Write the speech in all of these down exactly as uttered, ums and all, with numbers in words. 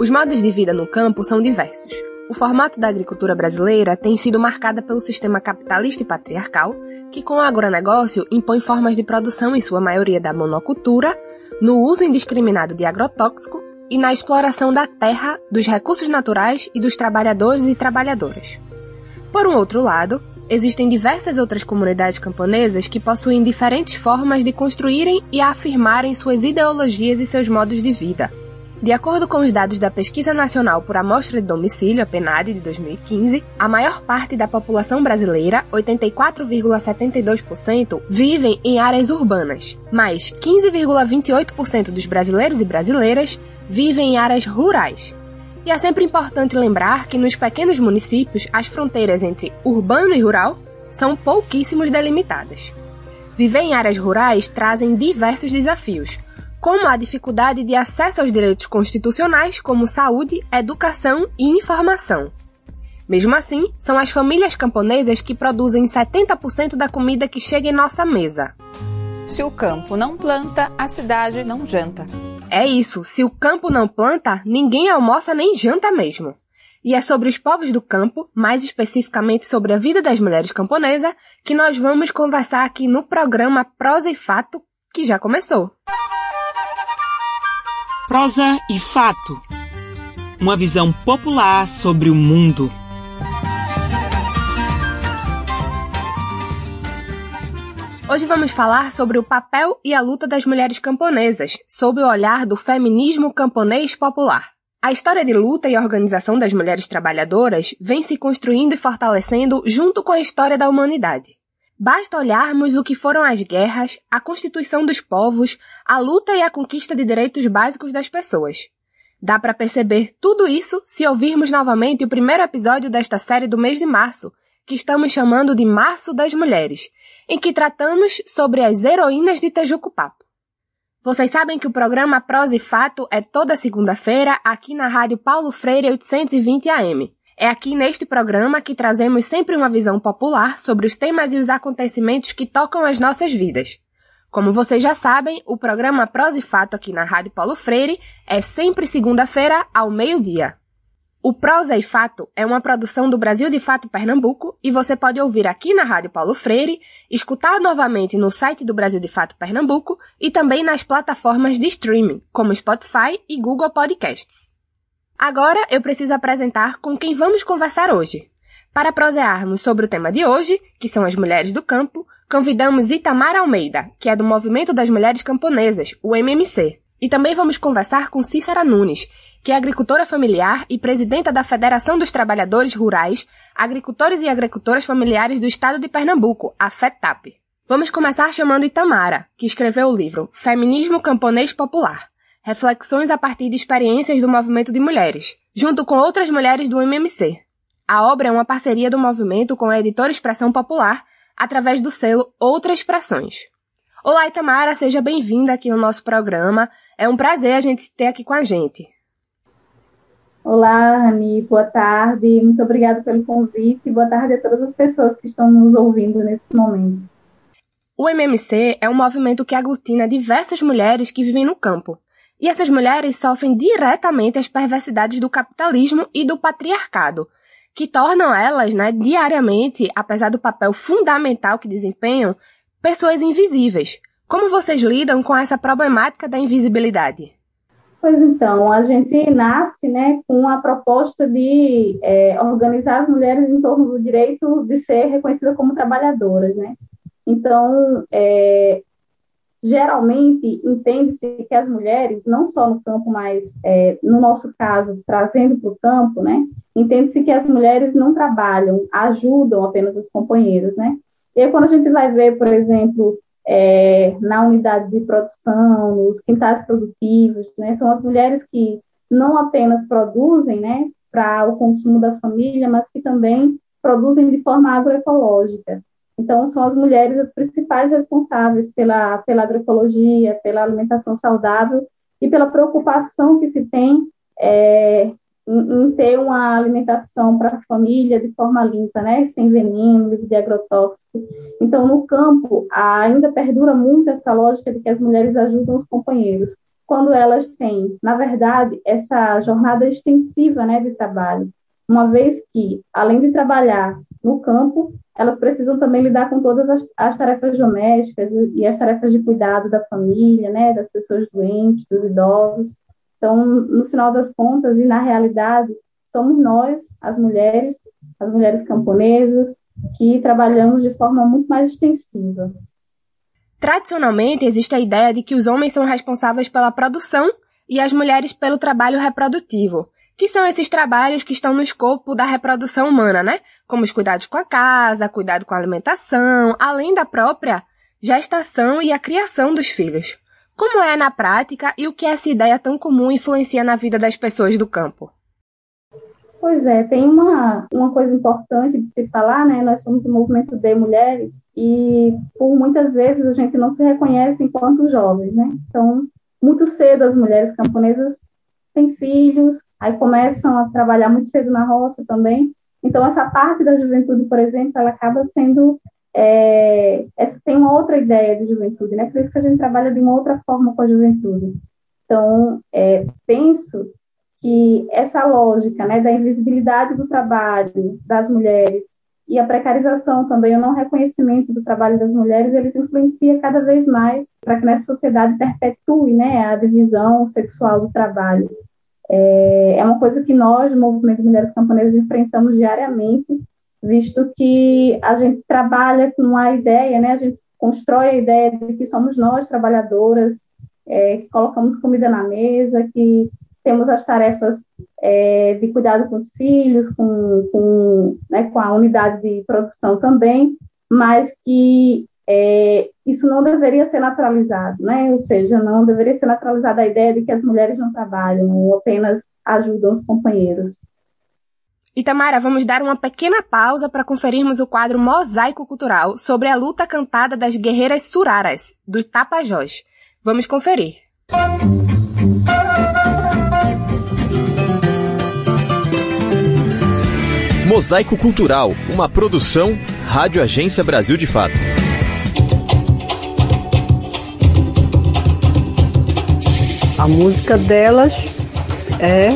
Os modos de vida no campo são diversos. O formato da agricultura brasileira tem sido marcada pelo sistema capitalista e patriarcal, que com o agronegócio impõe formas de produção em sua maioria da monocultura, no uso indiscriminado de agrotóxico e na exploração da terra, dos recursos naturais e dos trabalhadores e trabalhadoras. Por um outro lado, existem diversas outras comunidades camponesas que possuem diferentes formas de construírem e afirmarem suas ideologias e seus modos de vida. De acordo com os dados da Pesquisa Nacional por Amostra de Domicílio, a PNAD, de dois mil e quinze, a maior parte da população brasileira, oitenta e quatro vírgula setenta e dois por cento, vivem em áreas urbanas, mas quinze vírgula vinte e oito por cento dos brasileiros e brasileiras vivem em áreas rurais. E é sempre importante lembrar que nos pequenos municípios as fronteiras entre urbano e rural são pouquíssimos delimitadas. Viver em áreas rurais trazem diversos desafios, como a dificuldade de acesso aos direitos constitucionais como saúde, educação e informação. Mesmo assim, são as famílias camponesas que produzem setenta por cento da comida que chega em nossa mesa. Se o campo não planta, a cidade não janta. É isso, se o campo não planta, ninguém almoça nem janta mesmo. E é sobre os povos do campo, mais especificamente sobre a vida das mulheres camponesas, que nós vamos conversar aqui no programa Prosa e Fato, que já começou. Prosa e Fato. Uma visão popular sobre o mundo. Hoje vamos falar sobre o papel e a luta das mulheres camponesas, sob o olhar do feminismo camponês popular. A história de luta e organização das mulheres trabalhadoras vem se construindo e fortalecendo junto com a história da humanidade. Basta olharmos o que foram as guerras, a constituição dos povos, a luta e a conquista de direitos básicos das pessoas. Dá para perceber tudo isso se ouvirmos novamente o primeiro episódio desta série do mês de março, que estamos chamando de Março das Mulheres, em que tratamos sobre as heroínas de Tejucupapo. Vocês sabem que o programa Prosa e Fato é toda segunda-feira aqui na Rádio Paulo Freire oitocentos e vinte A M. É aqui neste programa que trazemos sempre uma visão popular sobre os temas e os acontecimentos que tocam as nossas vidas. Como vocês já sabem, o programa Prosa e Fato aqui na Rádio Paulo Freire é sempre segunda-feira ao meio-dia. O Prosa e Fato é uma produção do Brasil de Fato Pernambuco e você pode ouvir aqui na Rádio Paulo Freire, escutar novamente no site do Brasil de Fato Pernambuco e também nas plataformas de streaming, como Spotify e Google Podcasts. Agora eu preciso apresentar com quem vamos conversar hoje. Para prosearmos sobre o tema de hoje, que são as mulheres do campo, convidamos Itamara Almeida, que é do Movimento das Mulheres Camponesas, o M M C. E também vamos conversar com Cícera Nunes, que é agricultora familiar e presidenta da Federação dos Trabalhadores Rurais, Agricultores e Agricultoras Familiares do Estado de Pernambuco, a FETAPE. Vamos começar chamando Itamara, que escreveu o livro Feminismo Camponês Popular. Reflexões a partir de experiências do movimento de mulheres, junto com outras mulheres do M M C. A obra é uma parceria do movimento com a editora Expressão Popular, através do selo Outras Expressões. Olá, Itamara, seja bem-vinda aqui no nosso programa. É um prazer a gente ter aqui com a gente. Olá, Rani, boa tarde. Muito obrigada pelo convite. Boa tarde a todas as pessoas que estão nos ouvindo nesse momento. O M M C é um movimento que aglutina diversas mulheres que vivem no campo. E essas mulheres sofrem diretamente as perversidades do capitalismo e do patriarcado, que tornam elas, né, diariamente, apesar do papel fundamental que desempenham, pessoas invisíveis. Como vocês lidam com essa problemática da invisibilidade? Pois então, a gente nasce, né, com a proposta de é, organizar as mulheres em torno do direito de ser reconhecida como trabalhadoras, né? Então, é... geralmente entende-se que as mulheres, não só no campo, mas é, no nosso caso, trazendo para o campo, né, entende-se que as mulheres não trabalham, ajudam apenas os companheiros, né? E aí, quando a gente vai ver, por exemplo, é, na unidade de produção, nos quintais produtivos, né, são as mulheres que não apenas produzem, né, para o consumo da família, mas que também produzem de forma agroecológica. Então, são as mulheres as principais responsáveis pela, pela agroecologia, pela alimentação saudável e pela preocupação que se tem é, em, em ter uma alimentação para a família de forma limpa, né? Sem veneno, livre de agrotóxico. Então, no campo, ainda perdura muito essa lógica de que as mulheres ajudam os companheiros, quando elas têm, na verdade, essa jornada extensiva, né, de trabalho, uma vez que, além de trabalhar no campo, elas precisam também lidar com todas as, as tarefas domésticas e as tarefas de cuidado da família, né, das pessoas doentes, dos idosos. Então, no final das contas e na realidade, somos nós, as mulheres, as mulheres camponesas, que trabalhamos de forma muito mais extensiva. Tradicionalmente, existe a ideia de que os homens são responsáveis pela produção e as mulheres pelo trabalho reprodutivo, que são esses trabalhos que estão no escopo da reprodução humana, né? Como os cuidados com a casa, cuidado com a alimentação, além da própria gestação e a criação dos filhos. Como é na prática e o que essa ideia tão comum influencia na vida das pessoas do campo? Pois é, tem uma, uma coisa importante de se falar, né? Nós somos um movimento de mulheres e, por muitas vezes, a gente não se reconhece enquanto jovens, né? Então, muito cedo as mulheres camponesas têm filhos, aí começam a trabalhar muito cedo na roça também. Então, essa parte da juventude, por exemplo, ela acaba sendo... É, essa, tem uma outra ideia de juventude, né? Por isso que a gente trabalha de uma outra forma com a juventude. Então, é, penso... que essa lógica, né, da invisibilidade do trabalho das mulheres e a precarização também, o não reconhecimento do trabalho das mulheres, eles influenciam cada vez mais para que nessa sociedade perpetue, né, a divisão sexual do trabalho. É, é uma coisa que nós, do Movimento de Mulheres Camponesas, enfrentamos diariamente, visto que a gente trabalha com a ideia, né, a gente constrói a ideia de que somos nós, trabalhadoras, é, que colocamos comida na mesa, que temos as tarefas é, de cuidado com os filhos, com, com, né, com a unidade de produção também, mas que é, isso não deveria ser naturalizado, né? Ou seja, não deveria ser naturalizada a ideia de que as mulheres não trabalham ou apenas ajudam os companheiros. Itamara, vamos dar uma pequena pausa para conferirmos o quadro Mosaico Cultural sobre a luta cantada das guerreiras Suraras, do Tapajós. Vamos conferir. Mosaico Cultural, uma produção, Rádio Agência Brasil de Fato. A música delas é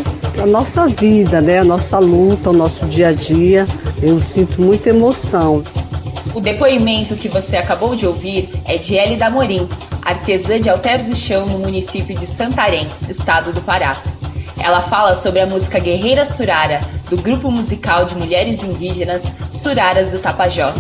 a nossa vida, né? A nossa luta, o nosso dia a dia. Eu sinto muita emoção. O depoimento que você acabou de ouvir é de Elida Amorim, artesã de Alteres do Chão no município de Santarém, estado do Pará. Ela fala sobre a música Guerreira Surara, do grupo musical de mulheres indígenas Suraras do Tapajós.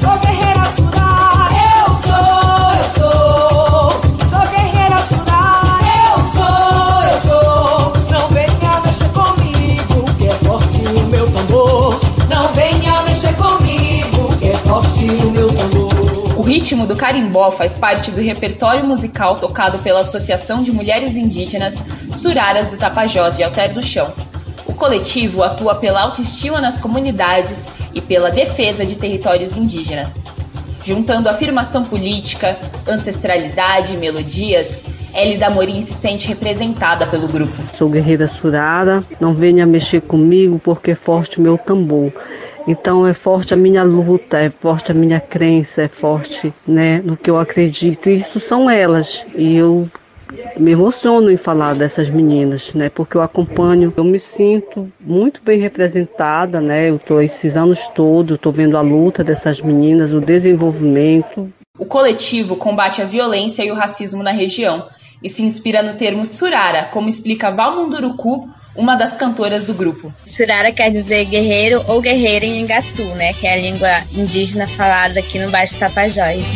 Sou guerreira surara, eu sou, eu sou. Sou guerreira surara, eu sou, eu sou. Não venha mexer comigo, que é forte o meu tambor. Não venha mexer comigo, que é forte o meu tambor. O ritmo do carimbó faz parte do repertório musical tocado pela Associação de Mulheres Indígenas Suraras do Tapajós de Alteres do Chão. O coletivo atua pela autoestima nas comunidades e pela defesa de territórios indígenas. Juntando afirmação política, ancestralidade e melodias, Elida Amorim se sente representada pelo grupo. Sou guerreira surara, não venha mexer comigo porque é forte o meu tambor. Então é forte a minha luta, é forte a minha crença, é forte, né, no que eu acredito. E isso são elas, e eu... me emociono em falar dessas meninas, né? Porque eu acompanho, eu me sinto muito bem representada, né? Eu estou esses anos todos, estou vendo a luta dessas meninas, o desenvolvimento. O coletivo combate a violência e o racismo na região e se inspira no termo surara, como explica Valmunduruku, uma das cantoras do grupo. Surara quer dizer guerreiro ou guerreira em Engatu, né? Que é a língua indígena falada aqui no Baixo Tapajós.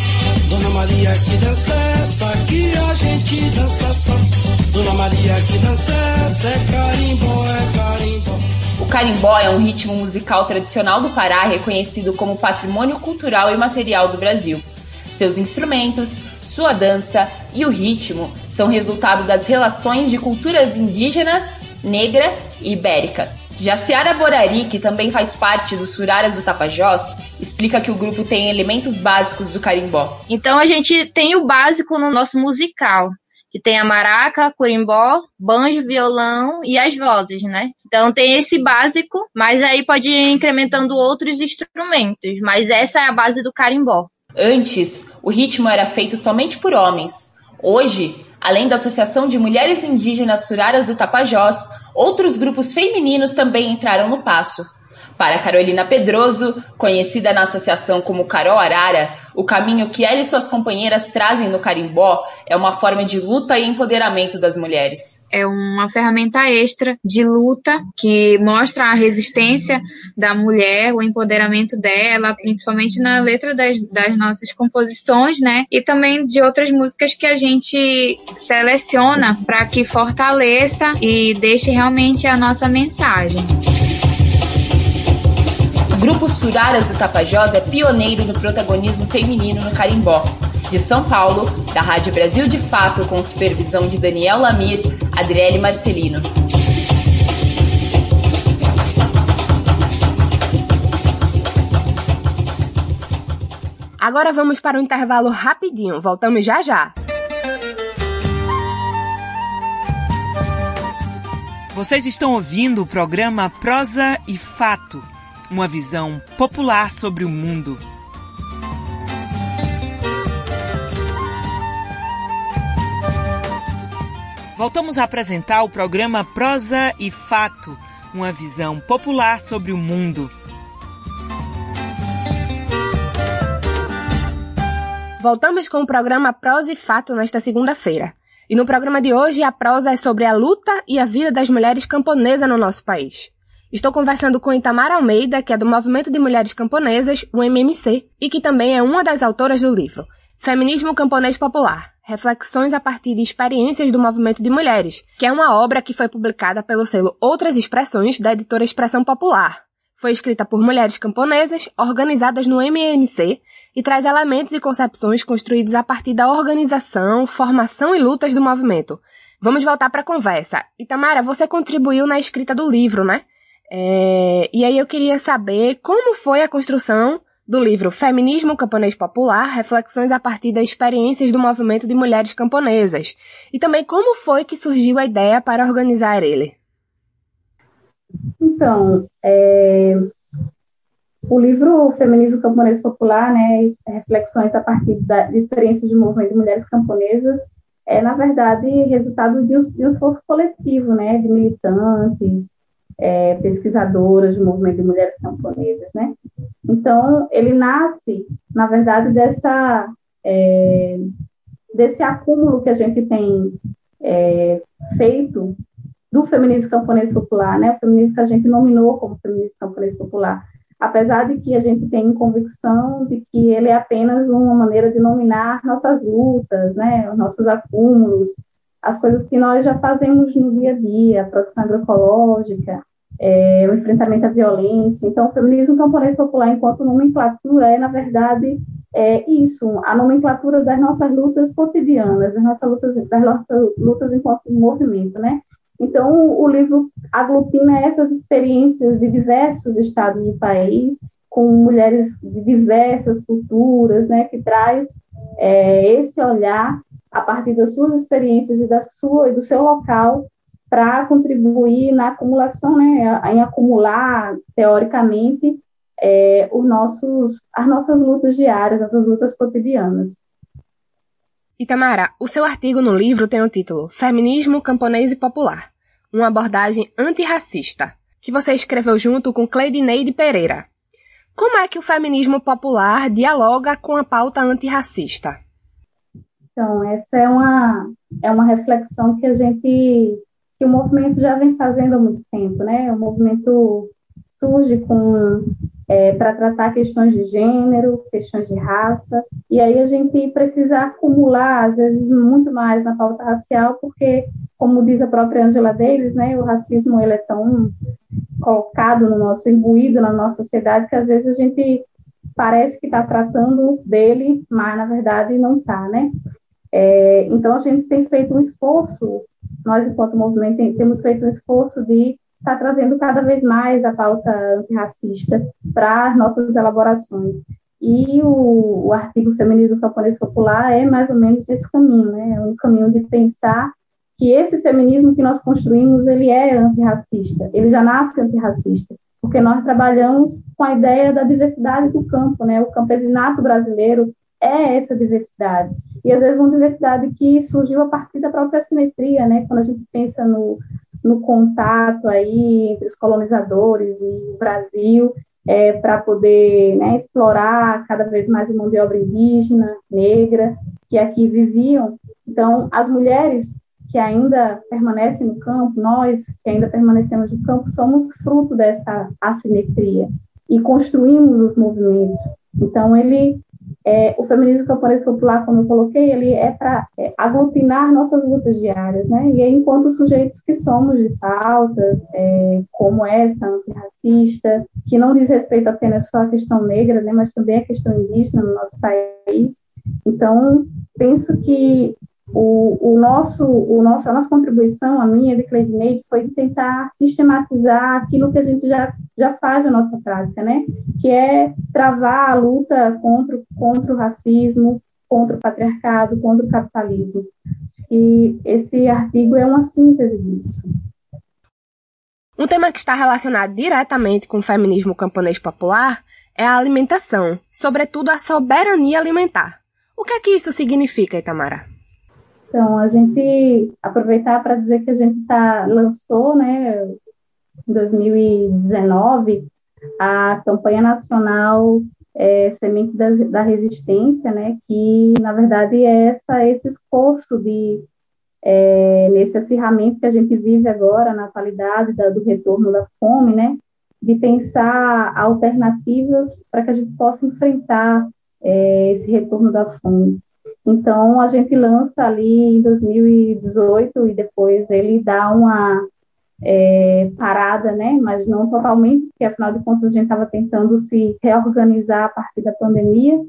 Dona Maria que dança essa, que a gente dança só. Dona Maria que dança essa, é carimbó, é carimbó. O carimbó é um ritmo musical tradicional do Pará, reconhecido como patrimônio cultural e material do Brasil. Seus instrumentos, sua dança e o ritmo são resultado das relações de culturas indígenas, negra e ibérica. Jaciara Borari, que também faz parte dos Suraras do Tapajós, explica que o grupo tem elementos básicos do carimbó. Então a gente tem o básico no nosso musical, que tem a maraca, curimbó, banjo, violão e as vozes, né? Então tem esse básico, mas aí pode ir incrementando outros instrumentos, mas essa é a base do carimbó. Antes, o ritmo era feito somente por homens. Hoje, Além da Associação de Mulheres Indígenas Suraras do Tapajós, outros grupos femininos também entraram no passo. Para Carolina Pedroso, conhecida na associação como Carol Arara, o caminho que ela e suas companheiras trazem no carimbó é uma forma de luta e empoderamento das mulheres. É uma ferramenta extra de luta que mostra a resistência da mulher, o empoderamento dela, principalmente na letra das, das nossas composições, né? E também de outras músicas que a gente seleciona para que fortaleça e deixe realmente a nossa mensagem. O Grupo Suraras do Tapajós é pioneiro no protagonismo feminino no carimbó. De São Paulo, da Rádio Brasil de Fato, com supervisão de Daniel Lamir, Adriele Marcelino. Agora vamos para um intervalo rapidinho, voltamos já já. Vocês estão ouvindo o programa Prosa e Fato. Uma visão popular sobre o mundo. Voltamos a apresentar o programa Prosa e Fato, uma visão popular sobre o mundo. Voltamos com o programa Prosa e Fato nesta segunda-feira. E no programa de hoje, a prosa é sobre a luta e a vida das mulheres camponesas no nosso país. Estou conversando com Itamara Almeida, que é do Movimento de Mulheres Camponesas, o M M C, e que também é uma das autoras do livro Feminismo Camponês Popular, reflexões a partir de experiências do movimento de mulheres, que é uma obra que foi publicada pelo selo Outras Expressões, da editora Expressão Popular. Foi escrita por mulheres camponesas, organizadas no M M C, e traz elementos e concepções construídos a partir da organização, formação e lutas do movimento. Vamos voltar para a conversa. Itamara, você contribuiu na escrita do livro, né? É, e aí eu queria saber como foi a construção do livro Feminismo Camponês Popular, reflexões a partir das experiências do movimento de mulheres camponesas, e também como foi que surgiu a ideia para organizar ele. Então, é, o livro Feminismo Camponês Popular, né, reflexões a partir da, de experiências do movimento de mulheres camponesas, é, na verdade, resultado de um, de um esforço coletivo, né, de militantes, É, pesquisadoras do movimento de mulheres camponesas, né? Então, ele nasce, na verdade, dessa, é, desse acúmulo que a gente tem é, feito do feminismo camponês popular, né? O feminismo que a gente nominou como feminismo camponês popular, apesar de que a gente tem convicção de que ele é apenas uma maneira de nominar nossas lutas, né? Os nossos acúmulos, as coisas que nós já fazemos no dia a dia, a produção agroecológica, é, o enfrentamento à violência. Então, o feminismo camponês popular, enquanto nomenclatura, é, na verdade, é isso, a nomenclatura das nossas lutas cotidianas, das nossas lutas, das nossas lutas enquanto movimento, né? Então, o, o livro aglutina essas experiências de diversos estados do país, com mulheres de diversas culturas, né, que traz é, esse olhar a partir das suas experiências e da sua e do seu local, para contribuir na acumulação, né, em acumular, teoricamente, é, os nossos, as nossas lutas diárias, as nossas lutas cotidianas. Itamara, o seu artigo no livro tem o título Feminismo Camponês e Popular, uma abordagem antirracista, que você escreveu junto com Cleide Neide Pereira. Como é que o feminismo popular dialoga com a pauta antirracista? Então, essa é uma, é uma reflexão que a gente, que o movimento já vem fazendo há muito tempo, né? O movimento surge com, é, para tratar questões de gênero, questões de raça, e aí a gente precisa acumular, às vezes, muito mais na pauta racial, porque, como diz a própria Angela Davis, né, o racismo ele é tão colocado no nosso, imbuído na nossa sociedade, que às vezes a gente parece que está tratando dele, mas, na verdade, não está, né? É, então, a gente tem feito um esforço, nós, enquanto movimento, tem, temos feito um esforço de estar tá trazendo cada vez mais a pauta antirracista para as nossas elaborações. E o, o artigo Feminismo Camponês Popular é mais ou menos esse caminho, né? É um caminho de pensar que esse feminismo que nós construímos, ele é antirracista, ele já nasce antirracista, porque nós trabalhamos com a ideia da diversidade do campo, né? O campesinato brasileiro é essa diversidade. E, às vezes, uma diversidade que surgiu a partir da própria assimetria, né? Quando a gente pensa no, no contato aí entre os colonizadores e o Brasil, é, para poder, né, explorar cada vez mais a mão de obra indígena, negra, que aqui viviam. Então, as mulheres que ainda permanecem no campo, nós que ainda permanecemos no campo, somos fruto dessa assimetria e construímos os movimentos. Então, ele... É, o feminismo camponês popular, como eu coloquei, ele é para é, aglutinar nossas lutas diárias, né? E aí, enquanto sujeitos que somos de pautas, é, como essa, antirracista, que não diz respeito apenas só à questão negra, né, mas também à questão indígena no nosso país. Então, penso que o, o nosso, o nosso, a nossa contribuição, a minha, de Cleide Neide, foi tentar sistematizar aquilo que a gente já, já faz na nossa prática, né? Que é travar a luta contra, contra o racismo, contra o patriarcado, contra o capitalismo. E esse artigo é uma síntese disso. Um tema que está relacionado diretamente com o feminismo camponês popular é a alimentação, sobretudo a soberania alimentar. O que é que isso significa, Itamara? Então, a gente aproveitar para dizer que a gente tá, lançou, né, em dois mil e dezenove, a campanha nacional é, Semente da, da Resistência, né, que, na verdade, é essa, esse esforço de, é, nesse acirramento que a gente vive agora, na qualidade da, do retorno da fome, né, de pensar alternativas para que a gente possa enfrentar é, esse retorno da fome. Então, a gente lança ali em dois mil e dezoito e depois ele dá uma é, parada, né? Mas não totalmente, porque afinal de contas a gente estava tentando se reorganizar a partir da pandemia.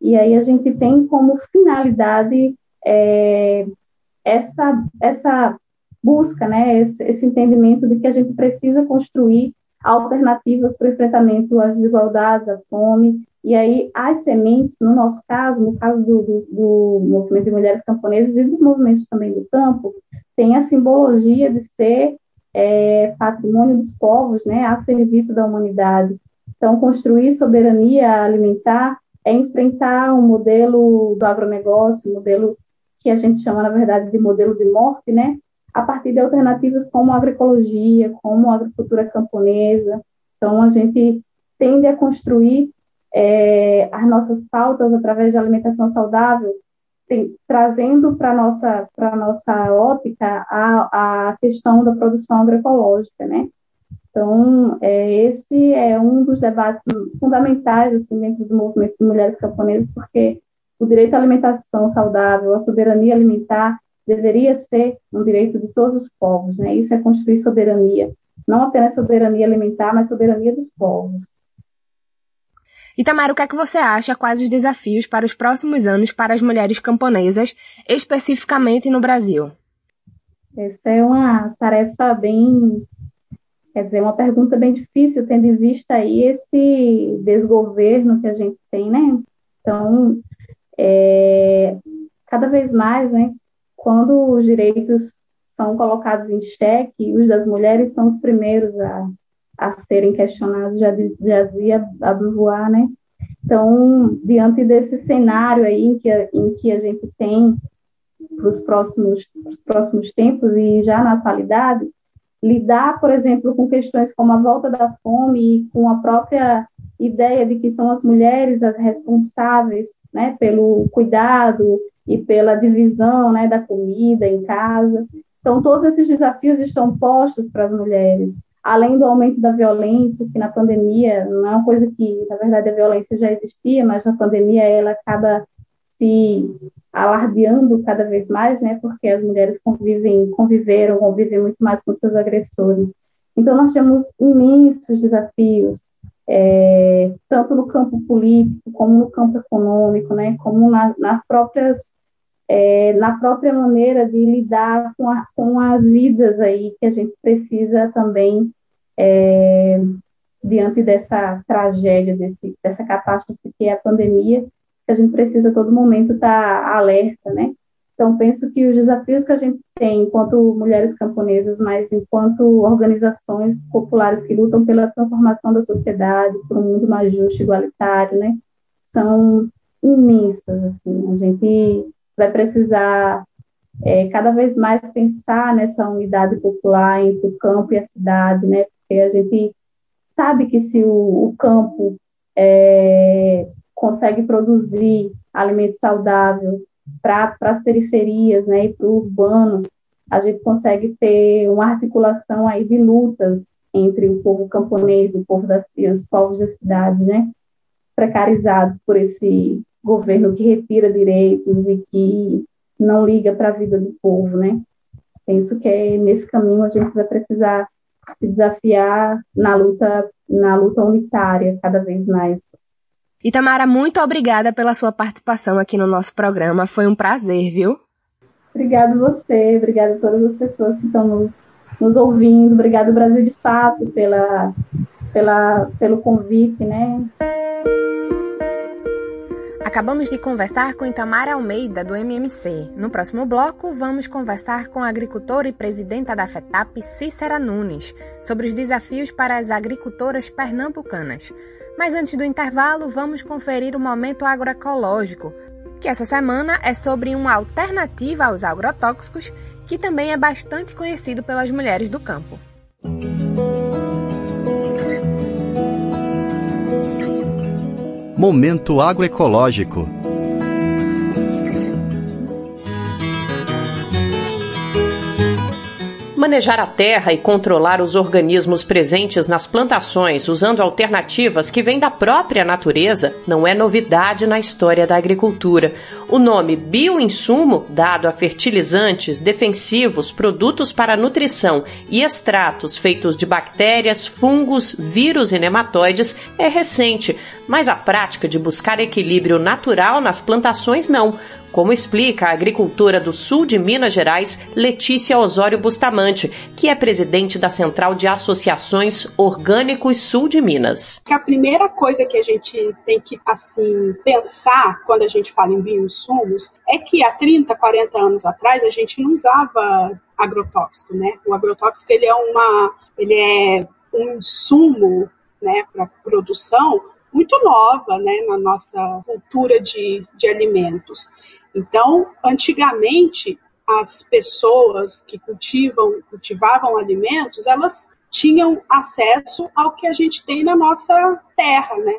E aí a gente tem como finalidade é, essa, essa busca, né? Esse, esse entendimento de que a gente precisa construir alternativas para o enfrentamento às desigualdades, à fome. E aí, as sementes, no nosso caso, no caso do, do, do movimento de mulheres camponesas e dos movimentos também do campo, tem a simbologia de ser é, patrimônio dos povos, né, a serviço da humanidade. Então, construir soberania alimentar é enfrentar um modelo do agronegócio, um modelo que a gente chama, na verdade, de modelo de morte, né, a partir de alternativas como a agroecologia, como a agricultura camponesa. Então, a gente tende a construir É, as nossas pautas através de alimentação saudável, tem, trazendo para a nossa, nossa ótica a, a questão da produção agroecológica, né? Então, é, esse é um dos debates fundamentais assim, dentro do movimento de mulheres camponesas, porque o direito à alimentação saudável, a soberania alimentar, deveria ser um direito de todos os povos, né? Isso é construir soberania, não apenas soberania alimentar, mas soberania dos povos. Itamara, o que é que você acha? Quais os desafios para os próximos anos para as mulheres camponesas, especificamente no Brasil? Essa é uma tarefa bem... Quer dizer, uma pergunta bem difícil, tendo em vista aí esse desgoverno que a gente tem, né? Então, é, cada vez mais, né? Quando os direitos são colocados em xeque, os das mulheres são os primeiros a... a serem questionados, já dizia a Beauvoir, né? Então, diante desse cenário aí em que a, em que a gente tem para os próximos, pros próximos tempos e já na atualidade, lidar, por exemplo, com questões como a volta da fome e com a própria ideia de que são as mulheres as responsáveis, né, pelo cuidado e pela divisão, né, da comida em casa. Então, todos esses desafios estão postos para as mulheres. Além do aumento da violência, que na pandemia não é uma coisa que, na verdade, a violência já existia, mas na pandemia ela acaba se alardeando cada vez mais, né? Porque as mulheres convivem, conviveram, convivem muito mais com seus agressores. Então, nós temos imensos desafios, é, tanto no campo político, como no campo econômico, né? Como na, nas próprias... É, na própria maneira de lidar com, a, com as vidas aí que a gente precisa também, é, diante dessa tragédia, desse, dessa catástrofe que é a pandemia, que a gente precisa a todo momento estar tá alerta, né? Então, penso que os desafios que a gente tem enquanto mulheres camponesas, mas enquanto organizações populares que lutam pela transformação da sociedade, por um mundo mais justo e igualitário, né? São imensos, assim, a gente... vai precisar é, cada vez mais pensar nessa unidade popular entre o campo e a cidade, né? Porque a gente sabe que se o, o campo é, consegue produzir alimento saudável para as periferias, né, e para o urbano, a gente consegue ter uma articulação aí de lutas entre o povo camponês, o povo das, e os povos das cidades, né, precarizados por esse governo que retira direitos e que não liga para a vida do povo, né. Penso que nesse caminho a gente vai precisar se desafiar na luta, na luta unitária cada vez mais. Itamara, muito obrigada pela sua participação aqui no nosso programa. Foi um prazer, viu? Obrigada a você, obrigada a todas as pessoas que estão nos, nos ouvindo. Obrigada, Brasil de Fato, pela, pela, pelo convite, né? Acabamos de conversar com Itamara Almeida, do M M C. No próximo bloco, vamos conversar com a agricultora e presidenta da FETAPE, Cícera Nunes, sobre os desafios para as agricultoras pernambucanas. Mas antes do intervalo, vamos conferir o Momento Agroecológico, que essa semana é sobre uma alternativa aos agrotóxicos, que também é bastante conhecido pelas mulheres do campo. Momento Agroecológico. Manejar a terra e controlar os organismos presentes nas plantações usando alternativas que vêm da própria natureza não é novidade na história da agricultura. O nome bioinsumo, dado a fertilizantes, defensivos, produtos para nutrição e extratos feitos de bactérias, fungos, vírus e nematóides, é recente, mas a prática de buscar equilíbrio natural nas plantações não. Como explica a agricultora do sul de Minas Gerais, Letícia Osório Bustamante, que é presidente da Central de Associações Orgânicos Sul de Minas. A primeira coisa que a gente tem que assim, pensar quando a gente fala em bioinsumos é que há trinta, quarenta anos atrás a gente não usava agrotóxico, né? O agrotóxico ele é, uma, ele é um insumo, né, para produção muito nova, né, na nossa cultura de, de alimentos. Então, antigamente, as pessoas que cultivam, cultivavam alimentos, elas tinham acesso ao que a gente tem na nossa terra, né?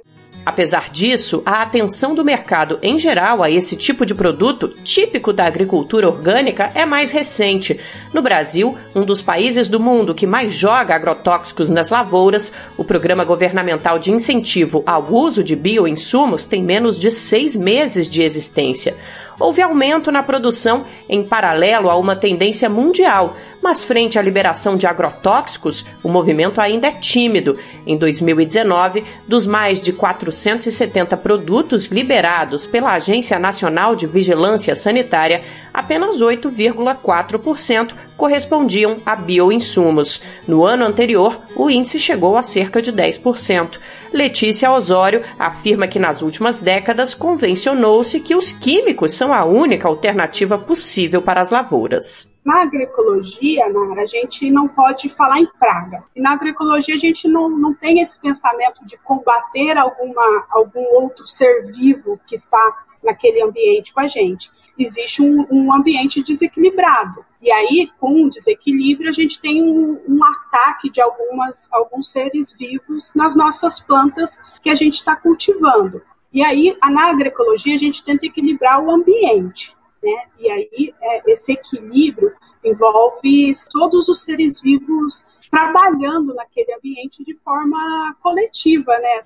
Apesar disso, a atenção do mercado em geral a esse tipo de produto, típico da agricultura orgânica, é mais recente. No Brasil, um dos países do mundo que mais joga agrotóxicos nas lavouras, o Programa Governamental de Incentivo ao Uso de Bioinsumos tem menos de seis meses de existência. Houve aumento na produção em paralelo a uma tendência mundial, mas frente à liberação de agrotóxicos, o movimento ainda é tímido. Em dois mil e dezenove, dos mais de quatrocentos e setenta produtos liberados pela Agência Nacional de Vigilância Sanitária, apenas oito vírgula quatro por cento correspondiam a bioinsumos. No ano anterior, o índice chegou a cerca de dez por cento. Letícia Osório afirma que nas últimas décadas convencionou-se que os químicos são a única alternativa possível para as lavouras. Na agroecologia, Nara, a gente não pode falar em praga. E na agroecologia a gente não, não tem esse pensamento de combater alguma, algum outro ser vivo que está naquele ambiente com a gente. Existe um, um ambiente desequilibrado. E aí, com o desequilíbrio, a gente tem um, um ataque de algumas, alguns seres vivos nas nossas plantas que a gente está cultivando. E aí, na agroecologia, a gente tenta equilibrar o ambiente, né? E aí, é, esse equilíbrio envolve todos os seres vivos trabalhando naquele ambiente de forma coletiva, né?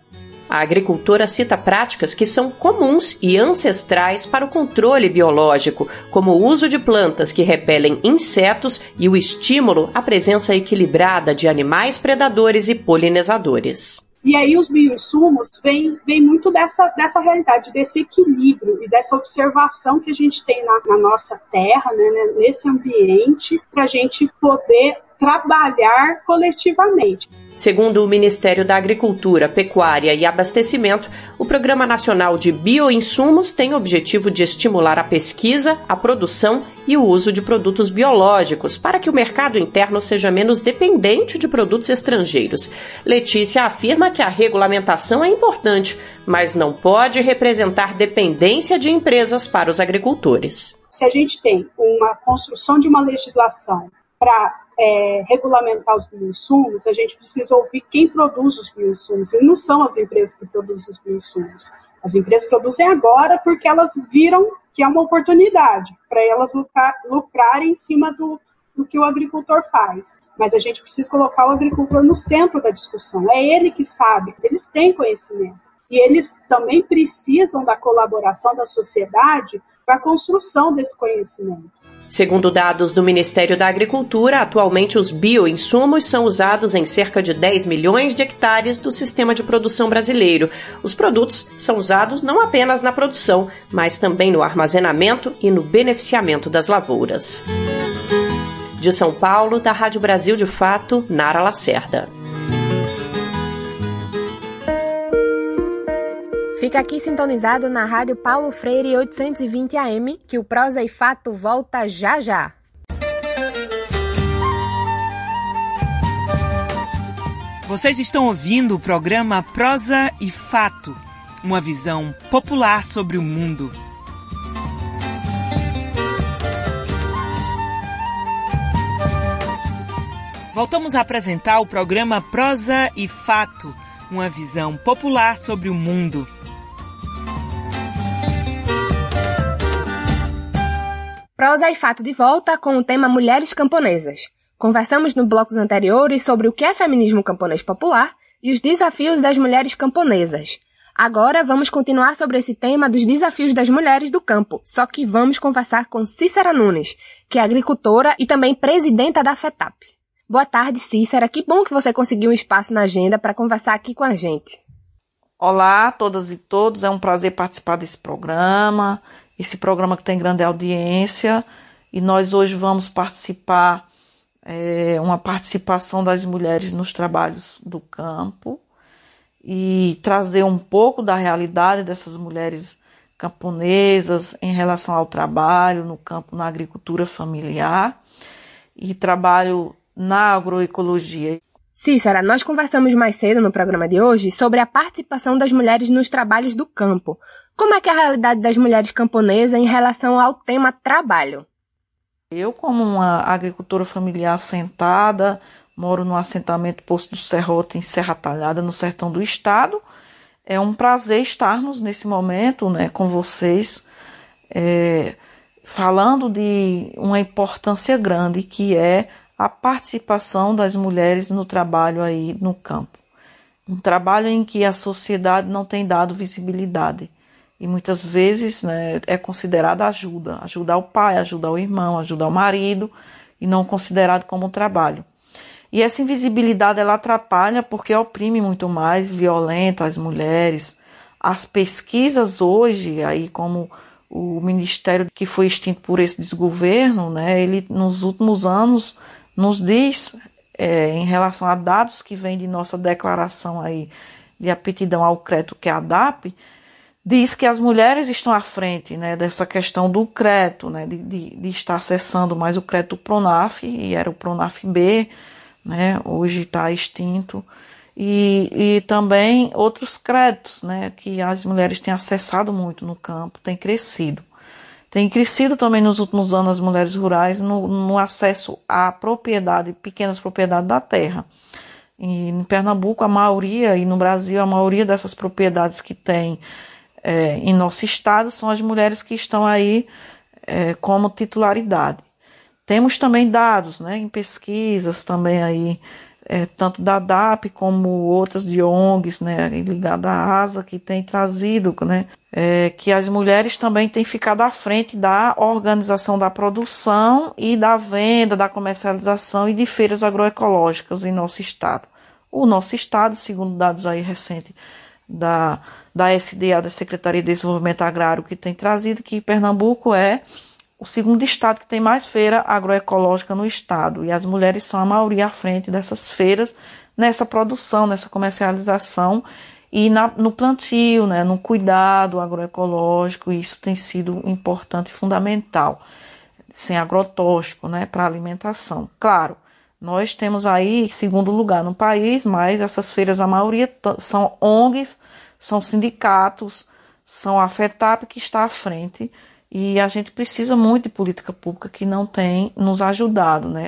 A agricultora cita práticas que são comuns e ancestrais para o controle biológico, como o uso de plantas que repelem insetos e o estímulo à presença equilibrada de animais predadores e polinizadores. E aí os bioinsumos vêm, vêm muito dessa, dessa realidade, desse equilíbrio e dessa observação que a gente tem na, na nossa terra, né, nesse ambiente, para a gente poder trabalhar coletivamente. Segundo o Ministério da Agricultura, Pecuária e Abastecimento, o Programa Nacional de Bioinsumos tem o objetivo de estimular a pesquisa, a produção e o uso de produtos biológicos para que o mercado interno seja menos dependente de produtos estrangeiros. Letícia afirma que a regulamentação é importante, mas não pode representar dependência de empresas para os agricultores. se a gente tem uma construção de uma legislação para é, regulamentar os bioinsumos, a gente precisa ouvir quem produz os bioinsumos, e não são as empresas que produzem os bioinsumos. As empresas produzem agora porque elas viram que é uma oportunidade para elas lucrar, lucrarem em cima do, do que o agricultor faz. Mas a gente precisa colocar o agricultor no centro da discussão. É ele que sabe, eles têm conhecimento. E eles também precisam da colaboração da sociedade para a construção desse conhecimento. Segundo dados do Ministério da Agricultura, atualmente os bioinsumos são usados em cerca de dez milhões de hectares do sistema de produção brasileiro. Os produtos são usados não apenas na produção, mas também no armazenamento e no beneficiamento das lavouras. De São Paulo, da Rádio Brasil de Fato, Nara Lacerda. Fica aqui sintonizado na Rádio Paulo Freire oitocentos e vinte A M, que o Prosa e Fato volta já já. Vocês estão ouvindo o programa Prosa e Fato, uma visão popular sobre o mundo. Voltamos a apresentar o programa Prosa e Fato, uma visão popular sobre o mundo. Prosa e Fato de volta com o tema Mulheres Camponesas. Conversamos nos blocos anteriores sobre o que é feminismo camponês popular e os desafios das mulheres camponesas. Agora vamos continuar sobre esse tema dos desafios das mulheres do campo, só que vamos conversar com Cícera Nunes, que é agricultora e também presidenta da FETAPE. Boa tarde, Cícera. Que bom que você conseguiu um espaço na agenda para conversar aqui com a gente. Olá a todas e todos. É um prazer participar desse programa. Esse programa que tem grande audiência, e nós hoje vamos participar, é, uma participação das mulheres nos trabalhos do campo e trazer um pouco da realidade dessas mulheres camponesas em relação ao trabalho no campo, na agricultura familiar e trabalho na agroecologia. Cícera, nós conversamos mais cedo no programa de hoje sobre a participação das mulheres nos trabalhos do campo. Como é que é a realidade das mulheres camponesas em relação ao tema trabalho? Eu, como uma agricultora familiar assentada, moro no assentamento Poço do Serrote, em Serra Talhada, no sertão do estado. É um prazer estarmos nesse momento, né, com vocês, é, falando de uma importância grande que é a participação das mulheres no trabalho aí no campo. Um trabalho em que a sociedade não tem dado visibilidade. E muitas vezes, né, é considerada ajuda. Ajuda ao pai, ajuda ao irmão, ajuda ao marido. E não considerado como um trabalho. E essa invisibilidade ela atrapalha porque oprime muito mais, violenta as mulheres. As pesquisas hoje, aí como o Ministério que foi extinto por esse desgoverno, né, ele nos últimos anos nos diz, é, em relação a dados que vêm de nossa declaração aí de aptidão ao crédito, que é a D A P, diz que as mulheres estão à frente, né, dessa questão do crédito, né, de, de, de estar acessando mais o crédito PRONAF, e era o PRONAF-B, né, hoje está extinto, e, e também outros créditos, né, que as mulheres têm acessado muito no campo, têm crescido. Tem crescido também nos últimos anos as mulheres rurais no, no acesso à propriedade, pequenas propriedades da terra. E em Pernambuco, a maioria, e no Brasil, a maioria dessas propriedades que tem, é, em nosso estado são as mulheres que estão aí, é, como titularidade. Temos também dados, né, em pesquisas também aí, é, tanto da D A P como outras de O N Gs, né, ligada à ASA, que tem trazido, né, é, que as mulheres também têm ficado à frente da organização da produção e da venda, da comercialização e de feiras agroecológicas em nosso estado. O nosso estado, segundo dados aí recentes da, da S D A, da Secretaria de Desenvolvimento Agrário, que tem trazido, que Pernambuco é o segundo estado que tem mais feira agroecológica no estado, e as mulheres são a maioria à frente dessas feiras, nessa produção, nessa comercialização e na, no plantio, né, no cuidado agroecológico, e isso tem sido importante e fundamental, sem agrotóxico, né, para alimentação. Claro, nós temos aí segundo lugar no país, mas essas feiras, a maioria são O N Gs, são sindicatos, são a FETAPE que está à frente, E a gente precisa muito de política pública que não tem nos ajudado, né?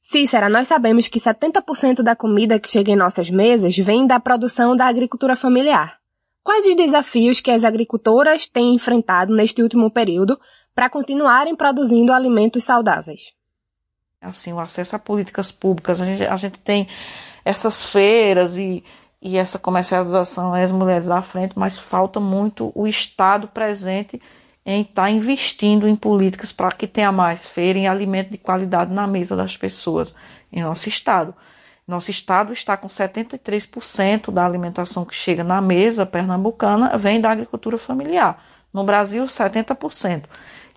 Cícera, nós sabemos que setenta por cento da comida que chega em nossas mesas vem da produção da agricultura familiar. Quais os desafios que as agricultoras têm enfrentado neste último período para continuarem produzindo alimentos saudáveis? Assim, o acesso a políticas públicas, a gente, a gente tem essas feiras e, e essa comercialização, as mulheres à frente, mas falta muito o Estado presente em estar investindo em políticas para que tenha mais feira e alimento de qualidade na mesa das pessoas em nosso estado. Nosso estado está com setenta e três por cento da alimentação que chega na mesa pernambucana vem da agricultura familiar. No Brasil, setenta por cento.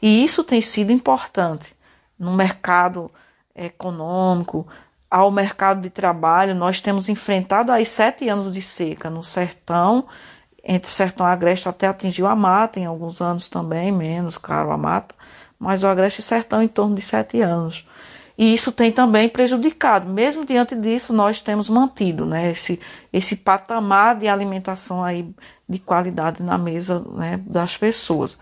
E isso tem sido importante no mercado econômico, ao mercado de trabalho. Nós temos enfrentado aí sete anos de seca no sertão, entre sertão e agreste até atingiu a mata, em alguns anos também, menos, claro, a mata, mas o agreste e sertão em torno de sete anos. E isso tem também prejudicado. Mesmo diante disso, nós temos mantido, né, esse, esse patamar de alimentação aí de qualidade na mesa, né, das pessoas.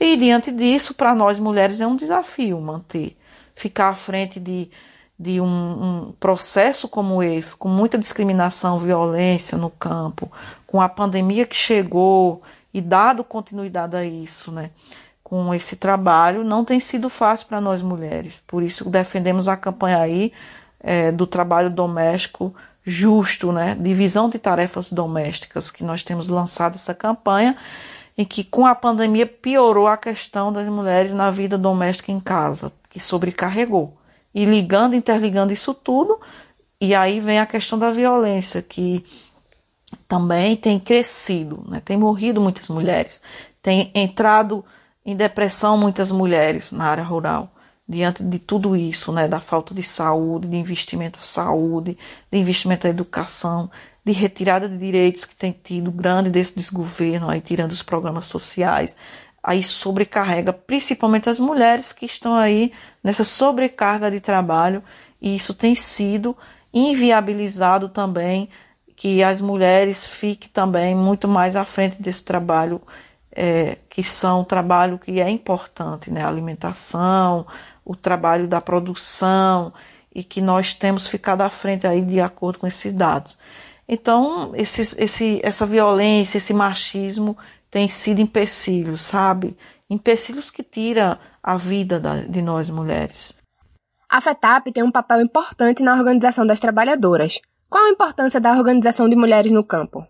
E diante disso, para nós mulheres, é um desafio manter, ficar à frente de, de um, um processo como esse, com muita discriminação, violência no campo, com a pandemia que chegou e dado continuidade a isso, né? Com esse trabalho, não tem sido fácil para nós mulheres. Por isso defendemos a campanha aí é, do trabalho doméstico justo, né? Divisão de tarefas domésticas, que nós temos lançado essa campanha e que com a pandemia piorou a questão das mulheres na vida doméstica em casa, que sobrecarregou. E ligando, interligando isso tudo, e aí vem a questão da violência, que também tem crescido, né? Tem morrido muitas mulheres, tem entrado em depressão muitas mulheres na área rural, diante de tudo isso, né? Da falta de saúde, de investimento à saúde, de investimento à educação, de retirada de direitos que tem tido grande desse desgoverno, aí tirando os programas sociais, aí sobrecarrega principalmente as mulheres que estão aí nessa sobrecarga de trabalho, e isso tem sido inviabilizado também, que as mulheres fiquem também muito mais à frente desse trabalho, é, que são um trabalho que é importante, né? A alimentação, o trabalho da produção, e que nós temos ficado à frente aí de acordo com esses dados. Então, esse, esse, essa violência, esse machismo tem sido empecilhos, sabe? Empecilhos que tiram a vida da, de nós mulheres. A FETAPE tem um papel importante na organização das trabalhadoras. Qual a importância da organização de mulheres no campo?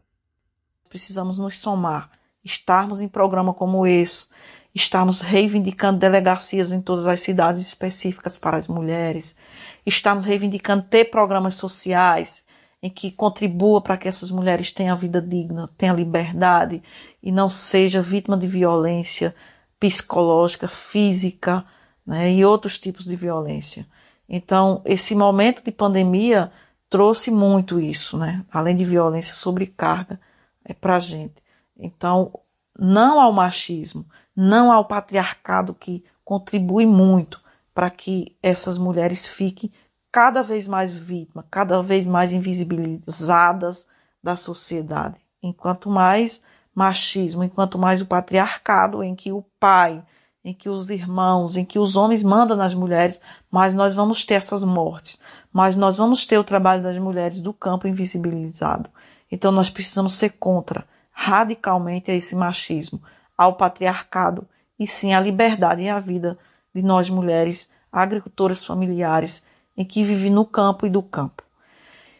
Precisamos nos somar, estarmos em programa como esse, estarmos reivindicando delegacias em todas as cidades específicas para as mulheres, estarmos reivindicando ter programas sociais em que contribua para que essas mulheres tenham vida digna, tenham liberdade e não seja vítima de violência psicológica, física, né, e outros tipos de violência. Então, esse momento de pandemia trouxe muito isso, né? Além de violência, sobrecarga é para a gente. Então, não ao machismo, não ao patriarcado, que contribui muito para que essas mulheres fiquem cada vez mais vítimas, cada vez mais invisibilizadas da sociedade. Enquanto mais machismo, enquanto mais o patriarcado, em que o pai, em que os irmãos, em que os homens mandam nas mulheres, mas nós vamos ter essas mortes, mas nós vamos ter o trabalho das mulheres do campo invisibilizado. Então nós precisamos ser contra, radicalmente, a esse machismo, ao patriarcado, e sim à liberdade e à vida de nós mulheres, agricultoras familiares, em que vive no campo e do campo.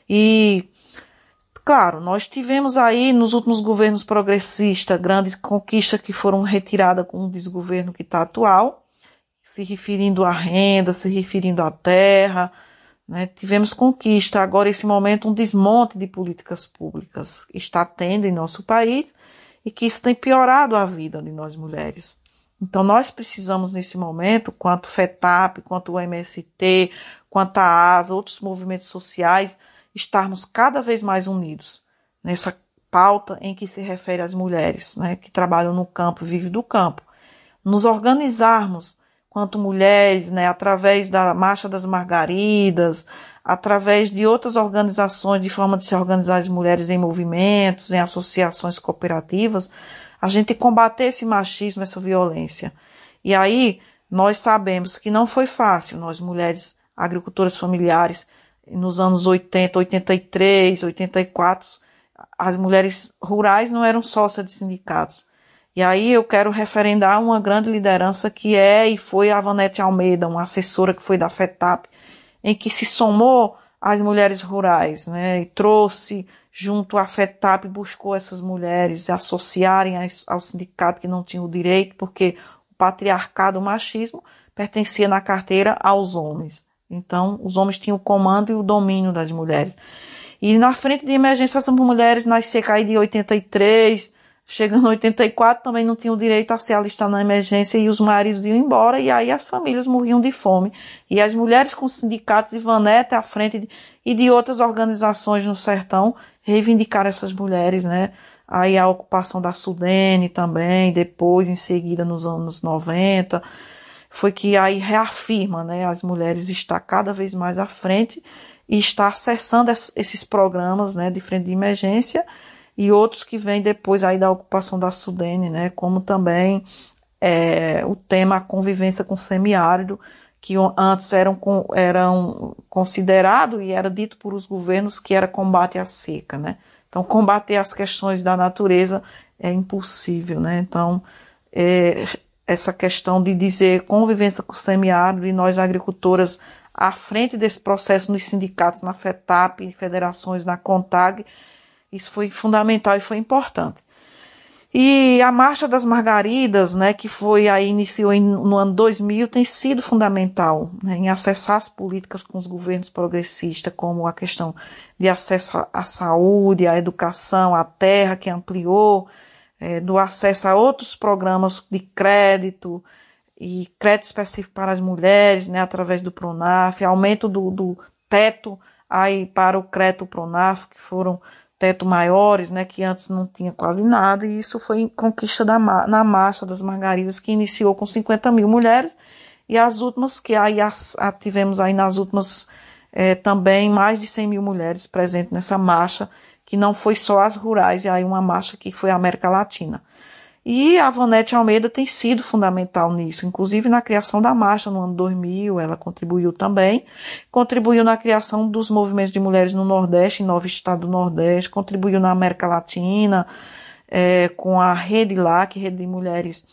E, claro, nós tivemos aí nos últimos governos progressistas grandes conquistas que foram retiradas com o desgoverno que está atual, se referindo à renda, se referindo à terra, né? Tivemos conquista. Agora, esse momento, um desmonte de políticas públicas está tendo em nosso país, e que isso tem piorado a vida de nós mulheres. Então, nós precisamos, nesse momento, quanto FETAPE, quanto o M S T, quanto a ASA, outros movimentos sociais, estarmos cada vez mais unidos nessa pauta em que se refere às mulheres, né, que trabalham no campo, vivem do campo. Nos organizarmos, quanto mulheres, né, através da Marcha das Margaridas, através de outras organizações, de forma de se organizar as mulheres em movimentos, em associações cooperativas, a gente combater esse machismo, essa violência. E aí nós sabemos que não foi fácil, nós mulheres agricultoras familiares, nos anos oitenta, oitenta e três, oitenta e quatro, as mulheres rurais não eram sócias de sindicatos. E aí eu quero referendar uma grande liderança que é e foi a Vanete Almeida, uma assessora que foi da FETAPE, em que se somou às mulheres rurais, né, e trouxe junto à FETAPE, buscou essas mulheres associarem ao sindicato que não tinha o direito, porque o patriarcado, o machismo, pertencia na carteira aos homens. Então, os homens tinham o comando e o domínio das mulheres. E na frente de emergência, essas mulheres, nas secais de oitenta e três, chegando a oitenta e quatro, também não tinham direito a se alistar na emergência e os maridos iam embora, e aí as famílias morriam de fome. E as mulheres com sindicatos, e Vanete à frente de, e de outras organizações no sertão, reivindicaram essas mulheres, né? Aí a ocupação da Sudene também, depois, em seguida, nos anos noventa, foi que aí reafirma, né, as mulheres estar cada vez mais à frente e estar acessando esses programas, né, de frente de emergência e outros que vêm depois aí da ocupação da Sudene, né, como também é, o tema a convivência com o semiárido, que antes eram, eram considerado e era dito por os governos que era combate à seca, né. Então, combater as questões da natureza é impossível, né, então... É, essa questão de dizer convivência com o semiárido e nós agricultoras à frente desse processo nos sindicatos, na FETAPE, em federações, na CONTAG, isso foi fundamental e foi importante. E a Marcha das Margaridas, né, que foi aí, iniciou em, no ano dois mil, tem sido fundamental, né, em acessar as políticas com os governos progressistas, como a questão de acesso à saúde, à educação, à terra, que ampliou, É, do acesso a outros programas de crédito e crédito específico para as mulheres, né, através do PRONAF, aumento do, do teto aí para o crédito PRONAF, que foram teto maiores, né, que antes não tinha quase nada, e isso foi em conquista da, na Marcha das Margaridas, que iniciou com cinquenta mil mulheres, e as últimas, que aí as, a, tivemos aí nas últimas é, também mais de cem mil mulheres presentes nessa marcha, que não foi só as rurais, e aí uma marcha que foi a América Latina. E a Vanete Almeida tem sido fundamental nisso, inclusive na criação da marcha no ano dois mil, ela contribuiu também, contribuiu na criação dos movimentos de mulheres no Nordeste, em nove estados do Nordeste, contribuiu na América Latina, é, com a Rede LAC, Rede de Mulheres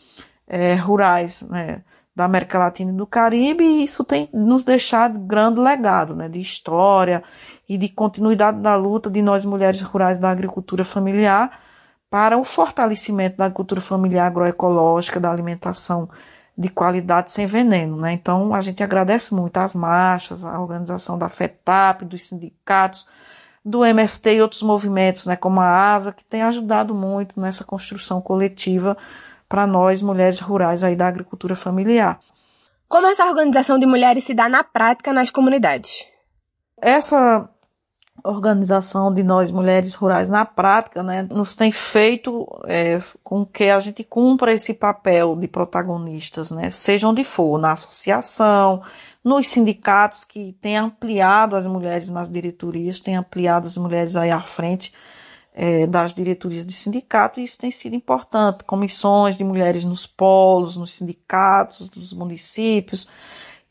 é, Rurais, né, da América Latina e do Caribe, e isso tem nos deixado grande legado, né, de história e de continuidade da luta de nós mulheres rurais da agricultura familiar para o fortalecimento da agricultura familiar agroecológica, da alimentação de qualidade sem veneno, né? Então, a gente agradece muito as marchas, a organização da FETAPE, dos sindicatos, do M S T e outros movimentos, né, como a ASA, que tem ajudado muito nessa construção coletiva para nós, mulheres rurais aí da agricultura familiar. Como essa organização de mulheres se dá na prática nas comunidades? Essa organização de nós, mulheres rurais, na prática, né, nos tem feito é, com que a gente cumpra esse papel de protagonistas, né, seja onde for, na associação, nos sindicatos, que tem ampliado as mulheres nas diretorias, tem ampliado as mulheres aí à frente é, das diretorias de sindicato, e isso tem sido importante, comissões de mulheres nos polos, nos sindicatos, nos municípios,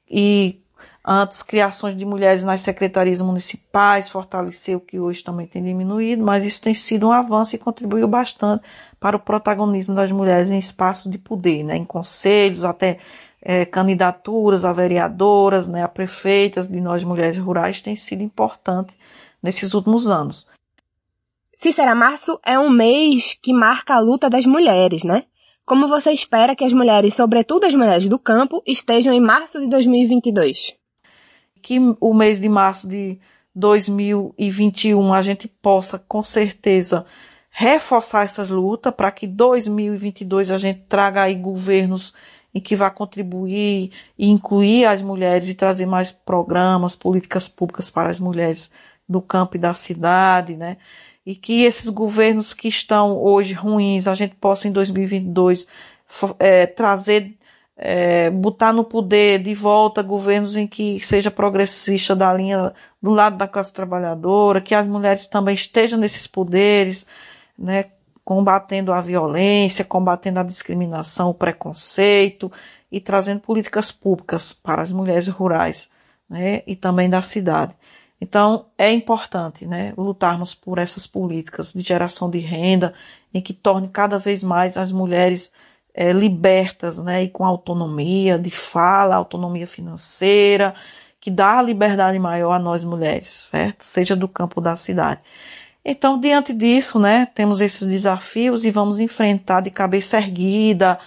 e antes, criações de mulheres nas secretarias municipais, fortaleceu, que hoje também tem diminuído, mas isso tem sido um avanço e contribuiu bastante para o protagonismo das mulheres em espaços de poder, né, em conselhos, até é, candidaturas a vereadoras, né, a prefeitas de nós mulheres rurais, tem sido importante nesses últimos anos. Cícera, março é um mês que marca a luta das mulheres, né? Como você espera que as mulheres, sobretudo as mulheres do campo, estejam em março de dois mil e vinte e dois? Que o mês de março de dois mil e vinte e um a gente possa, com certeza, reforçar essa luta para que dois mil e vinte e dois a gente traga aí governos em que vá contribuir e incluir as mulheres e trazer mais programas, políticas públicas para as mulheres do campo e da cidade, né? E que esses governos que estão hoje ruins, a gente possa em dois mil e vinte e dois é, trazer... É, botar no poder de volta governos em que seja progressista da linha do lado da classe trabalhadora, que as mulheres também estejam nesses poderes, né, combatendo a violência, combatendo a discriminação, o preconceito, e trazendo políticas públicas para as mulheres rurais, né, e também da cidade. Então, é importante, né, lutarmos por essas políticas de geração de renda em que torne cada vez mais as mulheres é, libertas, né, e com autonomia de fala, autonomia financeira, que dá a liberdade maior a nós mulheres, certo? Seja do campo ou da cidade. Então, diante disso, né, temos esses desafios e vamos enfrentar de cabeça erguida,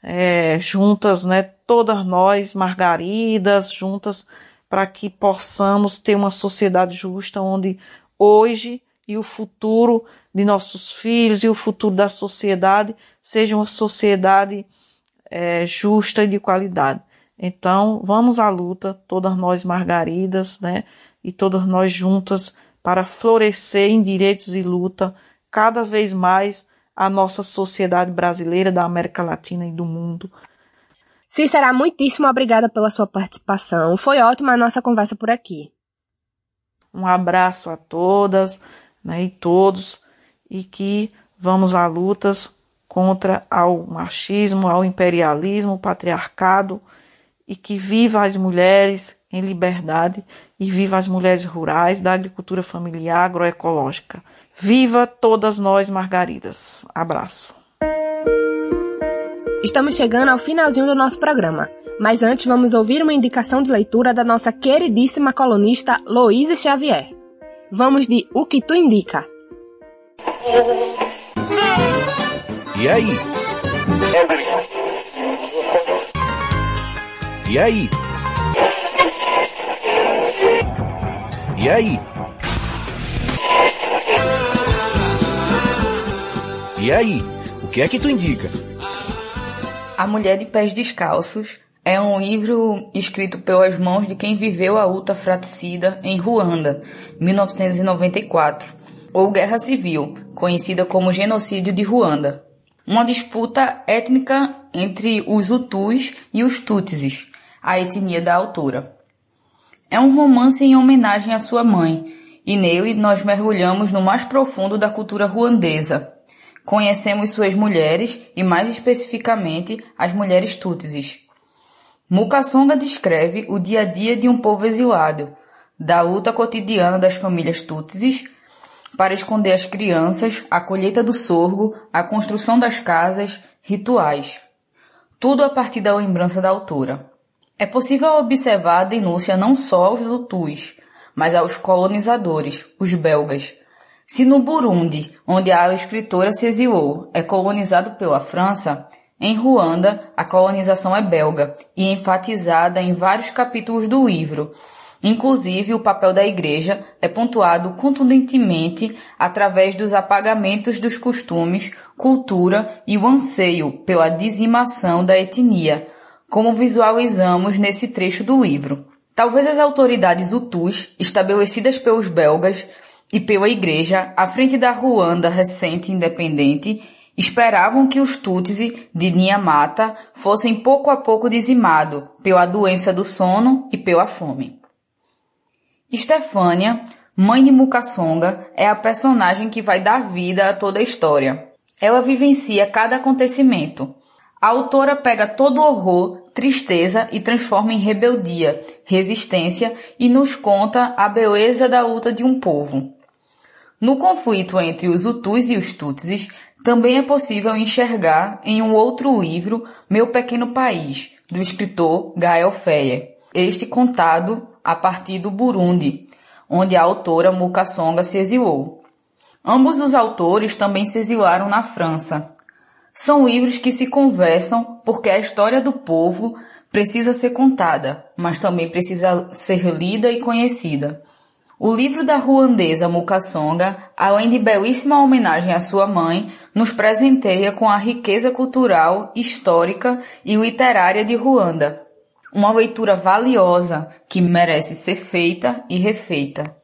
é, juntas, né, todas nós, Margaridas, juntas, para que possamos ter uma sociedade justa onde hoje e o futuro de nossos filhos e o futuro da sociedade seja uma sociedade é, justa e de qualidade. Então, vamos à luta, todas nós Margaridas, né, e todas nós juntas, para florescer em direitos e luta cada vez mais a nossa sociedade brasileira, da América Latina e do mundo. Cícera, muitíssimo obrigada pela sua participação. Foi ótima a nossa conversa por aqui. Um abraço a todas, né, e todos, e que vamos a lutas contra ao machismo, ao imperialismo, ao patriarcado, e que viva as mulheres em liberdade e viva as mulheres rurais da agricultura familiar agroecológica. Viva todas nós, Margaridas. Abraço. Estamos chegando ao finalzinho do nosso programa, mas antes vamos ouvir uma indicação de leitura da nossa queridíssima colunista Loísa Xavier. Vamos de O Que Tu Indica. E aí? E aí? E aí? E aí? O que é que tu indica? A Mulher de Pés Descalços é um livro escrito pelas mãos de quem viveu a luta fratricida em Ruanda, mil novecentos e noventa e quatro, ou Guerra Civil, conhecida como Genocídio de Ruanda. Uma disputa étnica entre os Hutus e os Tutsis, a etnia da autora. É um romance em homenagem à sua mãe, e nele nós mergulhamos no mais profundo da cultura ruandesa. Conhecemos suas mulheres e, mais especificamente, as mulheres tutsis. Mukasonga descreve o dia a dia de um povo exilado, da luta cotidiana das famílias tutsis para esconder as crianças, a colheita do sorgo, a construção das casas, rituais. Tudo a partir da lembrança da autora. É possível observar a denúncia não só aos hutus, mas aos colonizadores, os belgas. Se no Burundi, onde a escritora se exilou, é colonizado pela França, em Ruanda a colonização é belga e enfatizada em vários capítulos do livro. Inclusive, o papel da igreja é pontuado contundentemente através dos apagamentos dos costumes, cultura e o anseio pela dizimação da etnia, como visualizamos nesse trecho do livro. Talvez as autoridades hutus, estabelecidas pelos belgas, e pela igreja, à frente da Ruanda recente independente, esperavam que os Tutsi de Niamata fossem pouco a pouco dizimados pela doença do sono e pela fome. Estefânia, mãe de Mukasonga, é a personagem que vai dar vida a toda a história. Ela vivencia cada acontecimento. A autora pega todo o horror, tristeza e transforma em rebeldia, resistência e nos conta a beleza da luta de um povo. No conflito entre os Hutus e os Tutsis, também é possível enxergar em um outro livro, Meu Pequeno País, do escritor Gael Feyer, este contado a partir do Burundi, onde a autora Mukasonga se exilou. Ambos os autores também se exilaram na França. São livros que se conversam porque a história do povo precisa ser contada, mas também precisa ser lida e conhecida. O livro da ruandesa Mukasonga, além de belíssima homenagem à sua mãe, nos presenteia com a riqueza cultural, histórica e literária de Ruanda. Uma leitura valiosa que merece ser feita e refeita.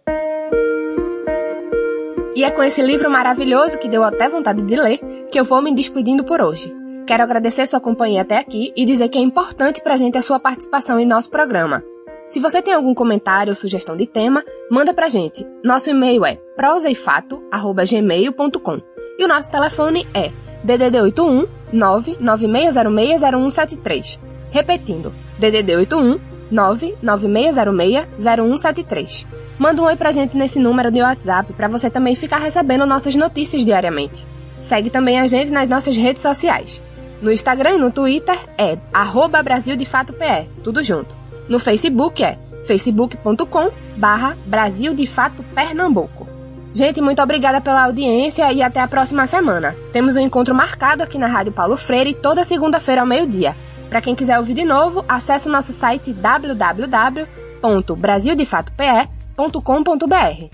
E é com esse livro maravilhoso que deu até vontade de ler que eu vou me despedindo por hoje. Quero agradecer sua companhia até aqui e dizer que é importante pra gente a sua participação em nosso programa. Se você tem algum comentário ou sugestão de tema, manda pra gente. Nosso e-mail é prosa e fato arroba gmail ponto com e o nosso telefone é D D D oito um nove nove seis zero seis zero um sete três. Repetindo, D D D oito um nove nove seis zero seis zero um sete três. Manda um oi pra gente nesse número de WhatsApp pra você também ficar recebendo nossas notícias diariamente. Segue também a gente nas nossas redes sociais. No Instagram e no Twitter é arroba Brasil de Fato P E, tudo junto. No Facebook é facebook.com barra Brasil de Fato Pernambuco. Gente, muito obrigada pela audiência e até a próxima semana. Temos um encontro marcado aqui na Rádio Paulo Freire toda segunda-feira ao meio-dia. Para quem quiser ouvir de novo, acesse o nosso site w w w ponto brasil de fato p e ponto com ponto b r.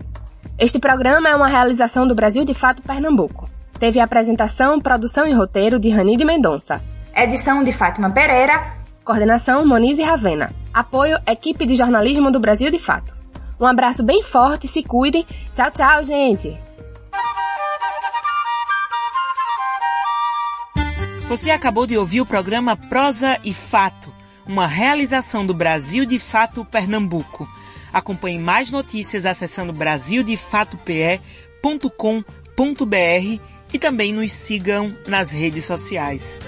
Este programa é uma realização do Brasil de Fato Pernambuco. Teve a apresentação, produção e roteiro de Rani de Mendonça. Edição de Fátima Pereira. Coordenação Moniz e Ravena. Apoio Equipe de Jornalismo do Brasil de Fato. Um abraço bem forte, se cuidem. Tchau, tchau, gente! Você acabou de ouvir o programa Prosa e Fato, uma realização do Brasil de Fato Pernambuco. Acompanhe mais notícias acessando brasil de fato p e ponto com ponto b r e também nos sigam nas redes sociais.